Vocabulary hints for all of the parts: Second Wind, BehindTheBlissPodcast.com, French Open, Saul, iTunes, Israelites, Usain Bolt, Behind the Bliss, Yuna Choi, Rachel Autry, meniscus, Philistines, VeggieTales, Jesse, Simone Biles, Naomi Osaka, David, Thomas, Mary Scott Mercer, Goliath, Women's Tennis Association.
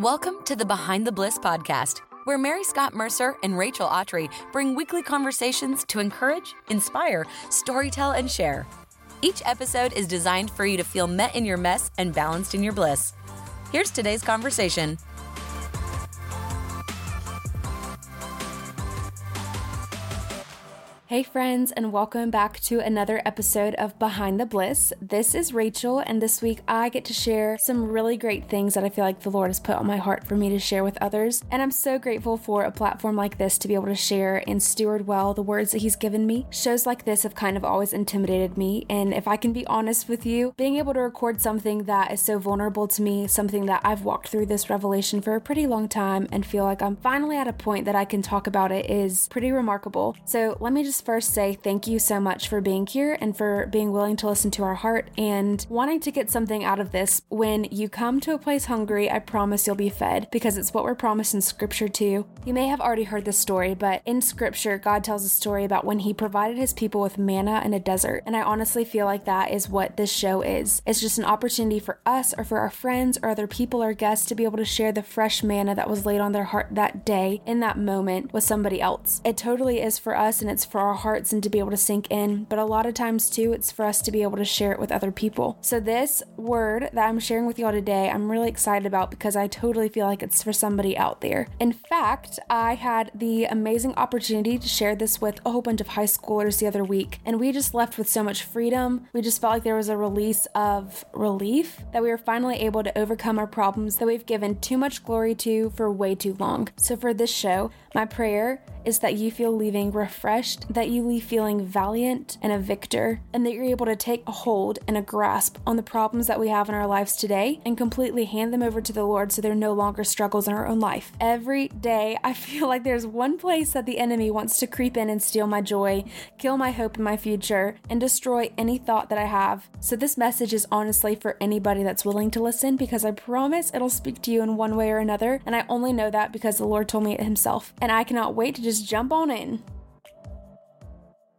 Welcome to the Behind the Bliss podcast, where Mary Scott Mercer and Rachel Autry bring weekly conversations to encourage, inspire, storytell, and share. Each episode is designed for you to feel met in your mess and balanced in your bliss. Here's today's conversation. Hey friends, and welcome back to another episode of Behind the Bliss. This is Rachel, and this week I get to share some really great things that I feel like the Lord has put on my heart for me to share with others. And I'm so grateful for a platform like this to be able to share and steward well the words that He's given me. Shows like this have kind of always intimidated me, and if I can be honest with you, being able to record something that is so vulnerable to me, something that I've walked through this revelation for a pretty long time and feel like I'm finally at a point that I can talk about it is pretty remarkable. So let me just first say thank you so much for being here and for being willing to listen to our heart and wanting to get something out of this. When you come to a place hungry, I promise you'll be fed, because it's what we're promised in Scripture too. You may have already heard this story, but in Scripture, God tells a story about when He provided His people with manna in a desert. And I honestly feel like that is what this show is. It's just an opportunity for us or for our friends or other people or guests to be able to share the fresh manna that was laid on their heart that day in that moment with somebody else. It totally is for us, and it's for our hearts and to be able to sink in, but a lot of times too, it's for us to be able to share it with other people. So this word that I'm sharing with y'all today, I'm really excited about, because I totally feel like it's for somebody out there. In fact, I had the amazing opportunity to share this with a whole bunch of high schoolers the other week, and we just left with so much freedom. We just felt like there was a release of relief that we were finally able to overcome our problems that we've given too much glory to for way too long. So for this show, my prayer is that you feel leaving refreshed, that you leave feeling valiant and a victor, and that you're able to take a hold and a grasp on the problems that we have in our lives today and completely hand them over to the Lord so they're no longer struggles in our own life. Every day, I feel like there's one place that the enemy wants to creep in and steal my joy, kill my hope in my future, and destroy any thought that I have. So this message is honestly for anybody that's willing to listen, because I promise it'll speak to you in one way or another, and I only know that because the Lord told me it Himself, and I cannot wait to just jump on in.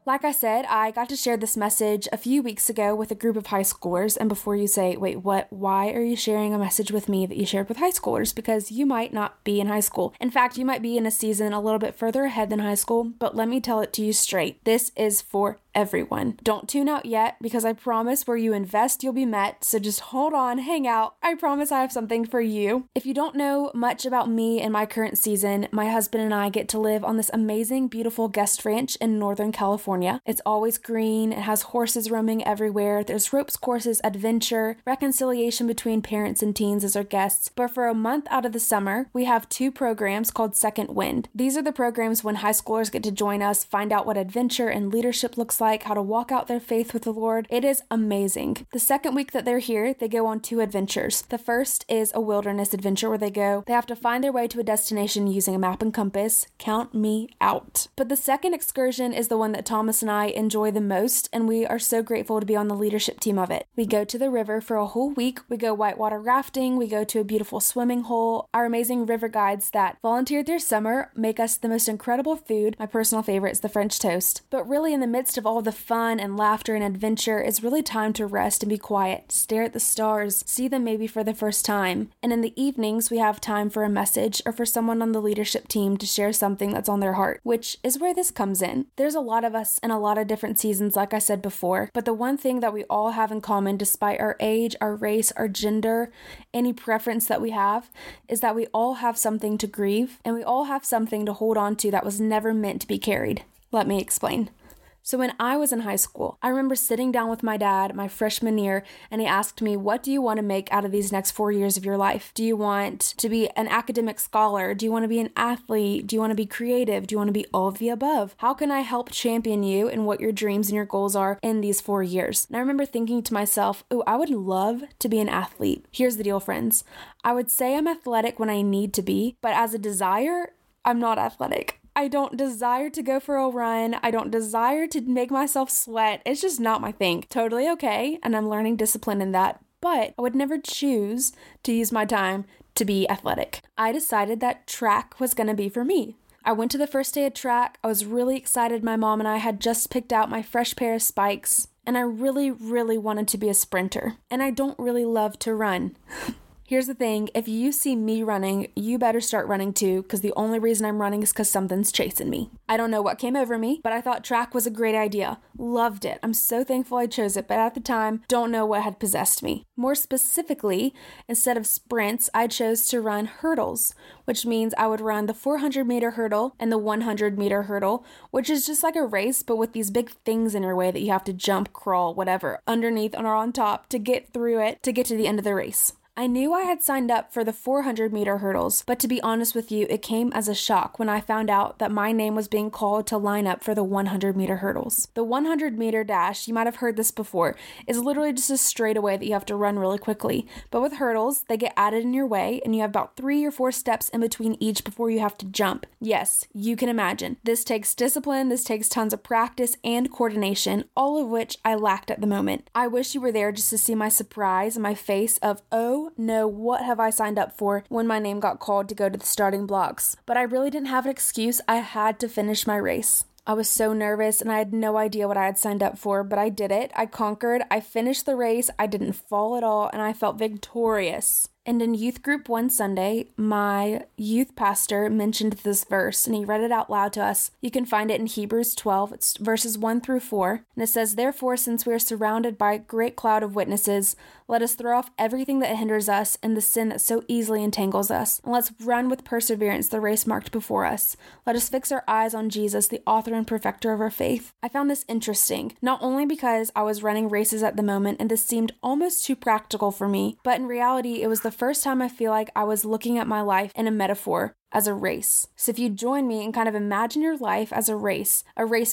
Like I said, I got to share this message a few weeks ago with a group of high schoolers. And before you say, wait, what? Why are you sharing a message with me that you shared with high schoolers? Because you might not be in high school. In fact, you might be in a season a little bit further ahead than high school, but let me tell it to you straight. This is for everyone. Don't tune out yet, because I promise where you invest, you'll be met. So just hold on, hang out. I promise I have something for you. If you don't know much about me and my current season, my husband and I get to live on this amazing, beautiful guest ranch in Northern California. It's always green. It has horses roaming everywhere. There's ropes courses, adventure, reconciliation between parents and teens as our guests. But for a month out of the summer, we have two programs called Second Wind. These are the programs when high schoolers get to join us, find out what adventure and leadership looks like, how to walk out their faith with the Lord. It is amazing. The second week that they're here, they go on two adventures. The first is a wilderness adventure where they have to find their way to a destination using a map and compass. Count me out. But the second excursion is the one that Thomas and I enjoy the most, and we are so grateful to be on the leadership team of it. We go to the river for a whole week. We go whitewater rafting. We go to a beautiful swimming hole. Our amazing river guides that volunteered their summer make us the most incredible food. My personal favorite is the French toast. But really, in the midst of all the fun and laughter and adventure, it's really time to rest and be quiet, stare at the stars, see them maybe for the first time. And in the evenings, we have time for a message or for someone on the leadership team to share something that's on their heart, which is where this comes in. There's a lot of us in a lot of different seasons, like I said before, but the one thing that we all have in common, despite our age, our race, our gender, any preference that we have, is that we all have something to grieve, and we all have something to hold on to that was never meant to be carried. Let me explain. So when I was in high school, I remember sitting down with my dad my freshman year, and he asked me, what do you want to make out of these next 4 years of your life? Do you want to be an academic scholar? Do you want to be an athlete? Do you want to be creative? Do you want to be all of the above? How can I help champion you and what your dreams and your goals are in these 4 years? And I remember thinking to myself, oh, I would love to be an athlete. Here's the deal, friends. I would say I'm athletic when I need to be, but as a desire, I'm not athletic. I don't desire to go for a run. I don't desire to make myself sweat. It's just not my thing. Totally okay. And I'm learning discipline in that. But I would never choose to use my time to be athletic. I decided that track was going to be for me. I went to the first day of track. I was really excited. My mom and I had just picked out my fresh pair of spikes. And I really, really wanted to be a sprinter. And I don't really love to run. Here's the thing. If you see me running, you better start running too, because the only reason I'm running is because something's chasing me. I don't know what came over me, but I thought track was a great idea. Loved it. I'm so thankful I chose it, but at the time, don't know what had possessed me. More specifically, instead of sprints, I chose to run hurdles, which means I would run the 400-meter hurdle and the 100-meter hurdle, which is just like a race, but with these big things in your way that you have to jump, crawl, whatever, underneath or on top to get through it, to get to the end of the race. I knew I had signed up for the 400-meter hurdles, but to be honest with you, it came as a shock when I found out that my name was being called to line up for the 100-meter hurdles. The 100-meter dash, you might have heard this before, is literally just a straightaway that you have to run really quickly. But with hurdles, they get added in your way, and you have about 3 or 4 steps in between each before you have to jump. Yes, you can imagine. This takes discipline, this takes tons of practice and coordination, all of which I lacked at the moment. I wish you were there just to see my surprise and my face of, oh, no, what have I signed up for when my name got called to go to the starting blocks. But I really didn't have an excuse. I had to finish my race. I was so nervous and I had no idea what I had signed up for, but I did it. I conquered. I finished the race. I didn't fall at all and I felt victorious. And in youth group one Sunday, my youth pastor mentioned this verse, and he read it out loud to us. You can find it in Hebrews 12, it's verses 1-4, and it says, "Therefore, since we are surrounded by a great cloud of witnesses, let us throw off everything that hinders us and the sin that so easily entangles us, and let's run with perseverance the race marked before us. Let us fix our eyes on Jesus, the author and perfecter of our faith." I found this interesting, not only because I was running races at the moment, and this seemed almost too practical for me, but in reality, it was the first time I feel like I was looking at my life in a metaphor as a race. So if you join me and kind of imagine your life as a race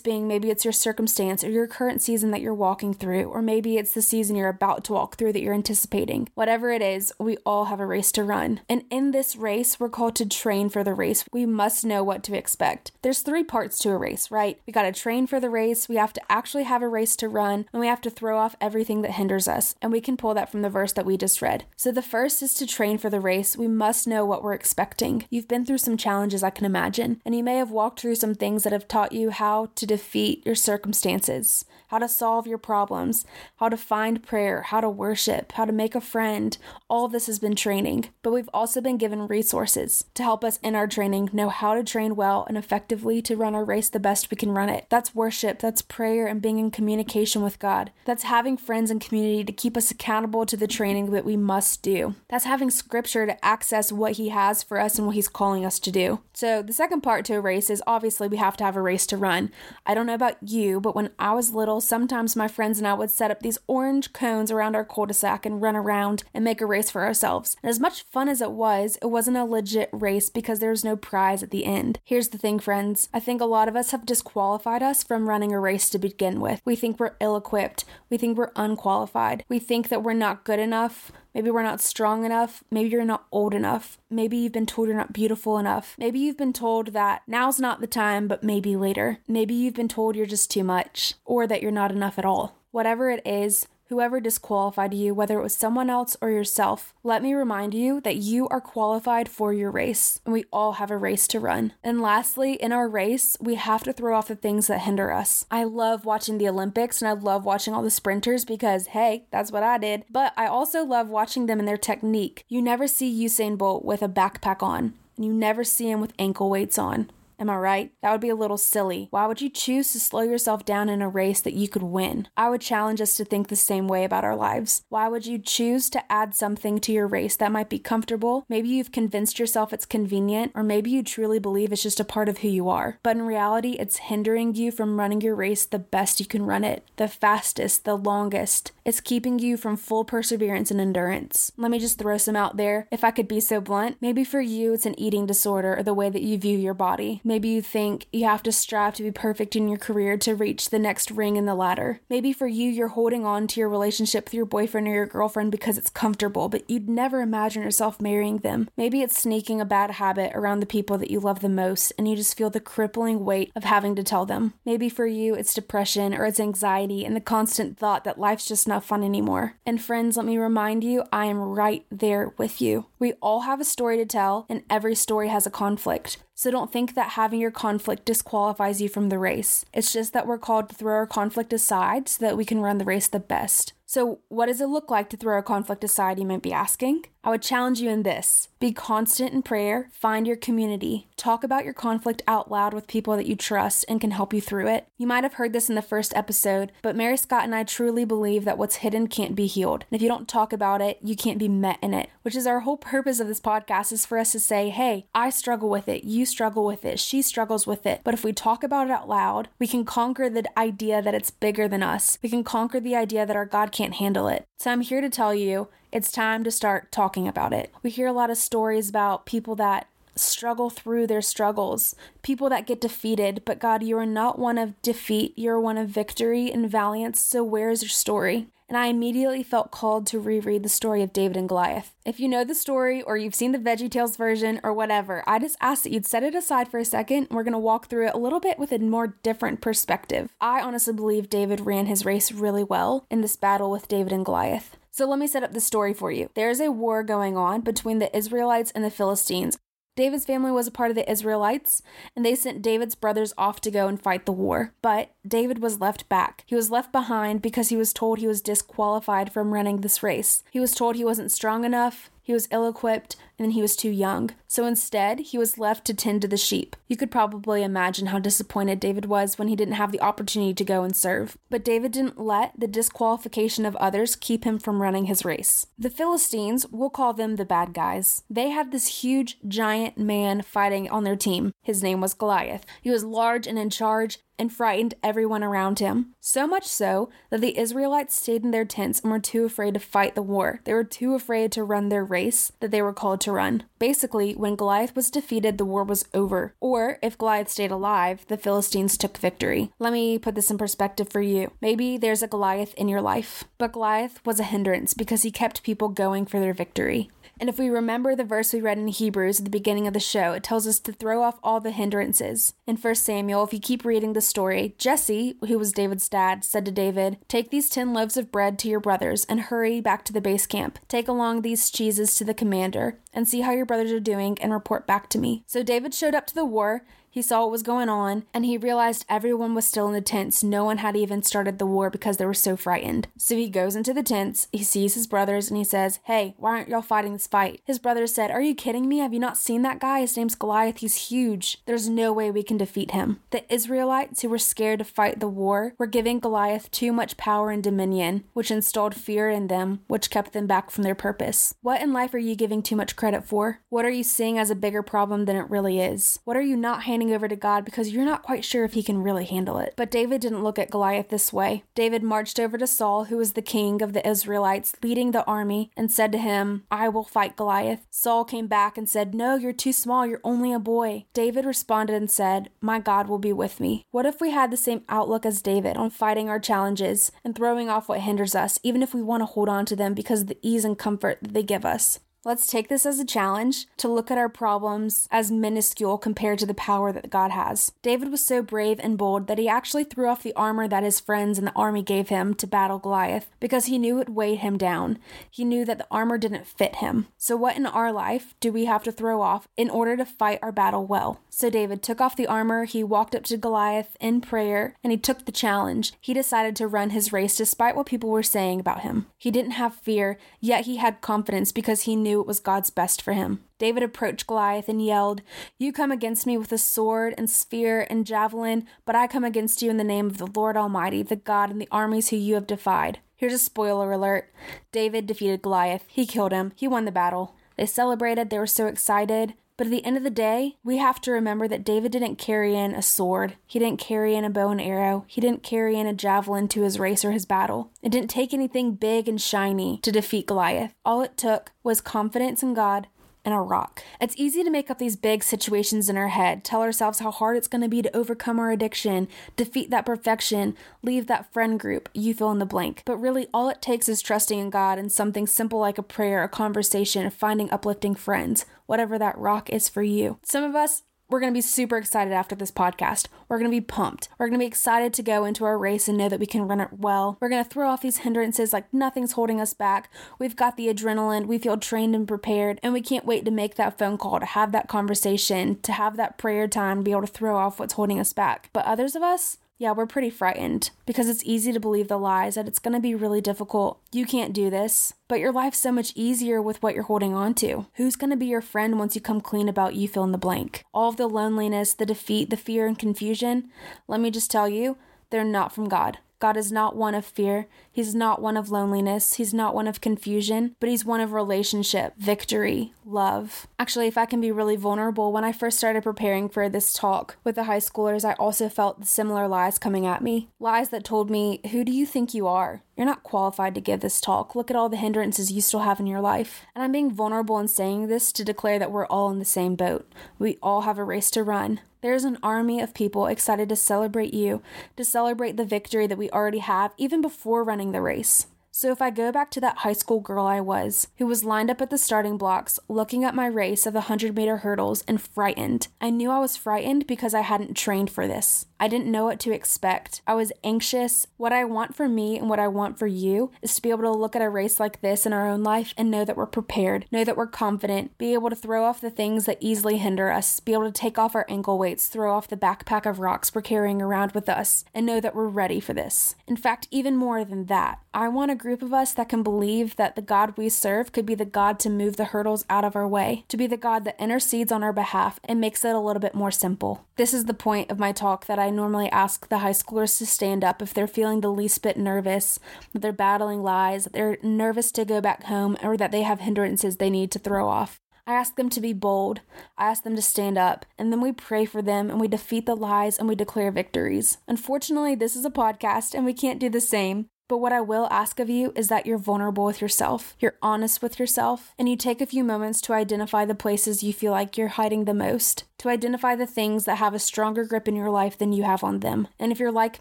being maybe it's your circumstance or your current season that you're walking through, or maybe it's the season you're about to walk through that you're anticipating. Whatever it is, we all have a race to run. And in this race, we're called to train for the race. We must know what to expect. There's 3 parts to a race, right? We got to train for the race, we have to actually have a race to run, and we have to throw off everything that hinders us. And we can pull that from the verse that we just read. So the first is to train for the race. We must know what we're expecting. You've been through some challenges, I can imagine, and you may have walked through some things that have taught you how to defeat your circumstances, how to solve your problems, how to find prayer, how to worship, how to make a friend. All this has been training, but we've also been given resources to help us in our training, know how to train well and effectively to run our race the best we can run it. That's worship, that's prayer and being in communication with God. That's having friends and community to keep us accountable to the training that we must do. That's having scripture to access what he has for us and what he's calling us to do. So the second part to a race is obviously we have to have a race to run. I don't know about you, but when I was little, sometimes my friends and I would set up these orange cones around our cul-de-sac and run around and make a race for ourselves. And as much fun as it wasn't a legit race because there was no prize at the end. Here's the thing, friends. I think a lot of us have disqualified us from running a race to begin with. We think we're ill-equipped. We think we're unqualified. We think that we're not good enough. Maybe we're not strong enough. Maybe you're not old enough. Maybe you've been told you're not beautiful enough. Maybe you've been told that now's not the time, but maybe later. Maybe you've been told you're just too much or that you're not enough at all. Whatever it is, whoever disqualified you, whether it was someone else or yourself, let me remind you that you are qualified for your race, and we all have a race to run. And lastly, in our race, we have to throw off the things that hinder us. I love watching the Olympics, and I love watching all the sprinters because, hey, that's what I did. But I also love watching them and their technique. You never see Usain Bolt with a backpack on, and you never see him with ankle weights on. Am I right? That would be a little silly. Why would you choose to slow yourself down in a race that you could win? I would challenge us to think the same way about our lives. Why would you choose to add something to your race that might be comfortable? Maybe you've convinced yourself it's convenient, or maybe you truly believe it's just a part of who you are. But in reality, it's hindering you from running your race the best you can run it, the fastest, the longest. It's keeping you from full perseverance and endurance. Let me just throw some out there. If I could be so blunt, maybe for you, it's an eating disorder or the way that you view your body. Maybe you think you have to strive to be perfect in your career to reach the next ring in the ladder. Maybe for you, you're holding on to your relationship with your boyfriend or your girlfriend because it's comfortable, but you'd never imagine yourself marrying them. Maybe it's sneaking a bad habit around the people that you love the most, and you just feel the crippling weight of having to tell them. Maybe for you, it's depression or it's anxiety and the constant thought that life's just not fun anymore. And friends, let me remind you, I am right there with you. We all have a story to tell, and every story has a conflict. So don't think that having your conflict disqualifies you from the race. It's just that we're called to throw our conflict aside so that we can run the race the best. So what does it look like to throw a conflict aside, you might be asking? I would challenge you in this. Be constant in prayer. Find your community. Talk about your conflict out loud with people that you trust and can help you through it. You might have heard this in the first episode, but Mary Scott and I truly believe that what's hidden can't be healed. And if you don't talk about it, you can't be met in it, which is our whole purpose of this podcast, is for us to say, hey, I struggle with it. You struggle with it. She struggles with it. But if we talk about it out loud, we can conquer the idea that it's bigger than us. We can conquer the idea that our God can't handle it. So I'm here to tell you, it's time to start talking about it. We hear a lot of stories about people that struggle through their struggles, people that get defeated, but God, you are not one of defeat. You're one of victory and valiance. So where is your story? And I immediately felt called to reread the story of David and Goliath. If you know the story, or you've seen the VeggieTales version or whatever, I just ask that you'd set it aside for a second. We're going to walk through it a little bit with a more different perspective. I honestly believe David ran his race really well in this battle with David and Goliath. So let me set up the story for you. There's a war going on between the Israelites and the Philistines. David's family was a part of the Israelites, and they sent David's brothers off to go and fight the war. But David was left back. He was left behind because he was told he was disqualified from running this race. He was told he wasn't strong enough, he was ill-equipped, and he was too young. So instead, he was left to tend to the sheep. You could probably imagine how disappointed David was when he didn't have the opportunity to go and serve. But David didn't let the disqualification of others keep him from running his race. The Philistines, we'll call them the bad guys. They had this huge, giant man fighting on their team. His name was Goliath. He was large and in charge, and frightened everyone around him. So much so that the Israelites stayed in their tents and were too afraid to fight the war. They were too afraid to run their race that they were called to run. Basically, when Goliath was defeated, the war was over. Or, if Goliath stayed alive, the Philistines took victory. Let me put this in perspective for you. Maybe there's a Goliath in your life, but Goliath was a hindrance because he kept people going for their victory. And if we remember the verse we read in Hebrews at the beginning of the show, it tells us to throw off all the hindrances. In 1 Samuel, if you keep reading the story, Jesse, who was David's dad, said to David, "Take these 10 loaves of bread to your brothers and hurry back to the base camp. Take along these cheeses to the commander and see how your brothers are doing and report back to me." So David showed up to the war. He saw what was going on, and he realized everyone was still in the tents. No one had even started the war because they were so frightened. So he goes into the tents, he sees his brothers, and he says, "Hey, why aren't y'all fighting this fight?" His brothers said, "Are you kidding me? Have you not seen that guy? His name's Goliath. He's huge. There's no way we can defeat him." The Israelites, who were scared to fight the war, were giving Goliath too much power and dominion, which installed fear in them, which kept them back from their purpose. What in life are you giving too much credit for? What are you seeing as a bigger problem than it really is? What are you not handling over to God because you're not quite sure if he can really handle it? But David didn't look at Goliath this way. David marched over to Saul, who was the king of the Israelites, leading the army, and said to him, "I will fight Goliath." Saul came back and said, "No, you're too small. You're only a boy." David responded and said, "My God will be with me." What if we had the same outlook as David on fighting our challenges and throwing off what hinders us, even if we want to hold on to them because of the ease and comfort that they give us? Let's take this as a challenge to look at our problems as minuscule compared to the power that God has. David was so brave and bold that he actually threw off the armor that his friends in the army gave him to battle Goliath because he knew it weighed him down. He knew that the armor didn't fit him. So what in our life do we have to throw off in order to fight our battle well? So David took off the armor, he walked up to Goliath in prayer, and he took the challenge. He decided to run his race despite what people were saying about him. He didn't have fear, yet he had confidence because he knew it was God's best for him. David approached Goliath and yelled, "You come against me with a sword and spear and javelin, but I come against you in the name of the Lord Almighty, the God and the armies who you have defied." Here's a spoiler alert. David defeated Goliath. He killed him. He won the battle. They celebrated. They were so excited. But at the end of the day, we have to remember that David didn't carry in a sword. He didn't carry in a bow and arrow. He didn't carry in a javelin to his race or his battle. It didn't take anything big and shiny to defeat Goliath. All it took was confidence in God and a rock. It's easy to make up these big situations in our head, tell ourselves how hard it's going to be to overcome our addiction, defeat that perfection, leave that friend group, you fill in the blank. But really, all it takes is trusting in God and something simple like a prayer, a conversation, finding uplifting friends, whatever that rock is for you. Some of us, we're going to be super excited after this podcast. We're going to be pumped. We're going to be excited to go into our race and know that we can run it well. We're going to throw off these hindrances like nothing's holding us back. We've got the adrenaline. We feel trained and prepared, and we can't wait to make that phone call, to have that conversation, to have that prayer time, be able to throw off what's holding us back. But others of us, yeah, we're pretty frightened because it's easy to believe the lies that it's going to be really difficult. You can't do this, but your life's so much easier with what you're holding on to. Who's going to be your friend once you come clean about you fill in the blank? All of the loneliness, the defeat, the fear and confusion, let me just tell you, they're not from God. God is not one of fear. He's not one of loneliness. He's not one of confusion, but he's one of relationship, victory, love. Actually, if I can be really vulnerable, when I first started preparing for this talk with the high schoolers, I also felt the similar lies coming at me. Lies that told me, who do you think you are? You're not qualified to give this talk. Look at all the hindrances you still have in your life. And I'm being vulnerable in saying this to declare that we're all in the same boat. We all have a race to run. There is an army of people excited to celebrate you, to celebrate the victory that we already have, even before running the race. So if I go back to that high school girl I was, who was lined up at the starting blocks, looking at my race of the 100-meter hurdles and frightened. I knew I was frightened because I hadn't trained for this. I didn't know what to expect. I was anxious. What I want for me and what I want for you is to be able to look at a race like this in our own life and know that we're prepared, know that we're confident, be able to throw off the things that easily hinder us, be able to take off our ankle weights, throw off the backpack of rocks we're carrying around with us, and know that we're ready for this. In fact, even more than that, I want a group of us that can believe that the God we serve could be the God to move the hurdles out of our way, to be the God that intercedes on our behalf and makes it a little bit more simple. This is the point of my talk that I normally ask the high schoolers to stand up if they're feeling the least bit nervous, that they're battling lies, that they're nervous to go back home, or that they have hindrances they need to throw off. I ask them to be bold. I ask them to stand up. And then we pray for them and we defeat the lies and we declare victories. Unfortunately, this is a podcast and we can't do the same. But what I will ask of you is that you're vulnerable with yourself, you're honest with yourself, and you take a few moments to identify the places you feel like you're hiding the most, to identify the things that have a stronger grip in your life than you have on them. And if you're like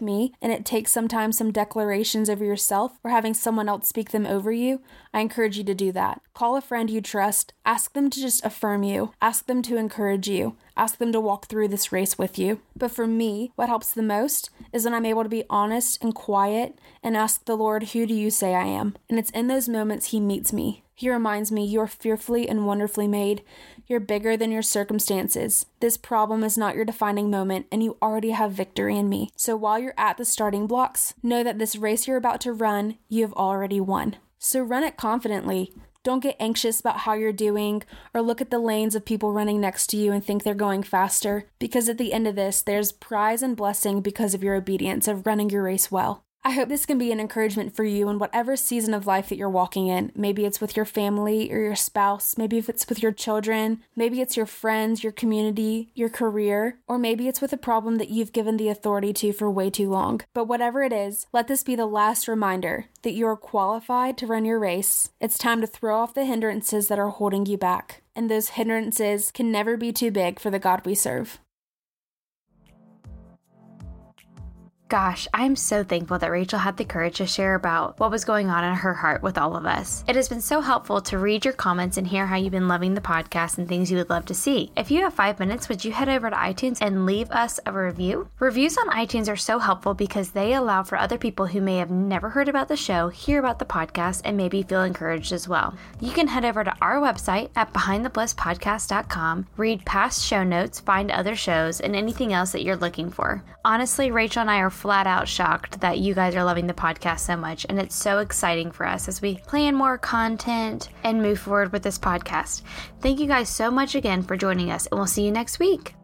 me, and it takes sometimes some declarations over yourself or having someone else speak them over you, I encourage you to do that. Call a friend you trust, ask them to just affirm you, ask them to encourage you. Ask them to walk through this race with you. But for me, what helps the most is when I'm able to be honest and quiet and ask the Lord, who do you say I am? And it's in those moments he meets me. He reminds me, you're fearfully and wonderfully made. You're bigger than your circumstances. This problem is not your defining moment, and you already have victory in me. So while you're at the starting blocks, know that this race you're about to run, you have already won. So run it confidently. Don't get anxious about how you're doing or look at the lanes of people running next to you and think they're going faster, because at the end of this, there's prize and blessing because of your obedience of running your race well. I hope this can be an encouragement for you in whatever season of life that you're walking in. Maybe it's with your family or your spouse. Maybe if it's with your children. Maybe it's your friends, your community, your career. Or maybe it's with a problem that you've given the authority to for way too long. But whatever it is, let this be the last reminder that you are qualified to run your race. It's time to throw off the hindrances that are holding you back. And those hindrances can never be too big for the God we serve. Gosh, I'm so thankful that Rachel had the courage to share about what was going on in her heart with all of us. It has been so helpful to read your comments and hear how you've been loving the podcast and things you would love to see. If you have 5 minutes, would you head over to iTunes and leave us a review? Reviews on iTunes are so helpful because they allow for other people who may have never heard about the show, hear about the podcast, and maybe feel encouraged as well. You can head over to our website at BehindTheBlissPodcast.com, read past show notes, find other shows, and anything else that you're looking for. Honestly, Rachel and I are flat out shocked that you guys are loving the podcast so much, and it's so exciting for us as we plan more content and move forward with this podcast. Thank you guys so much again for joining us, and we'll see you next week.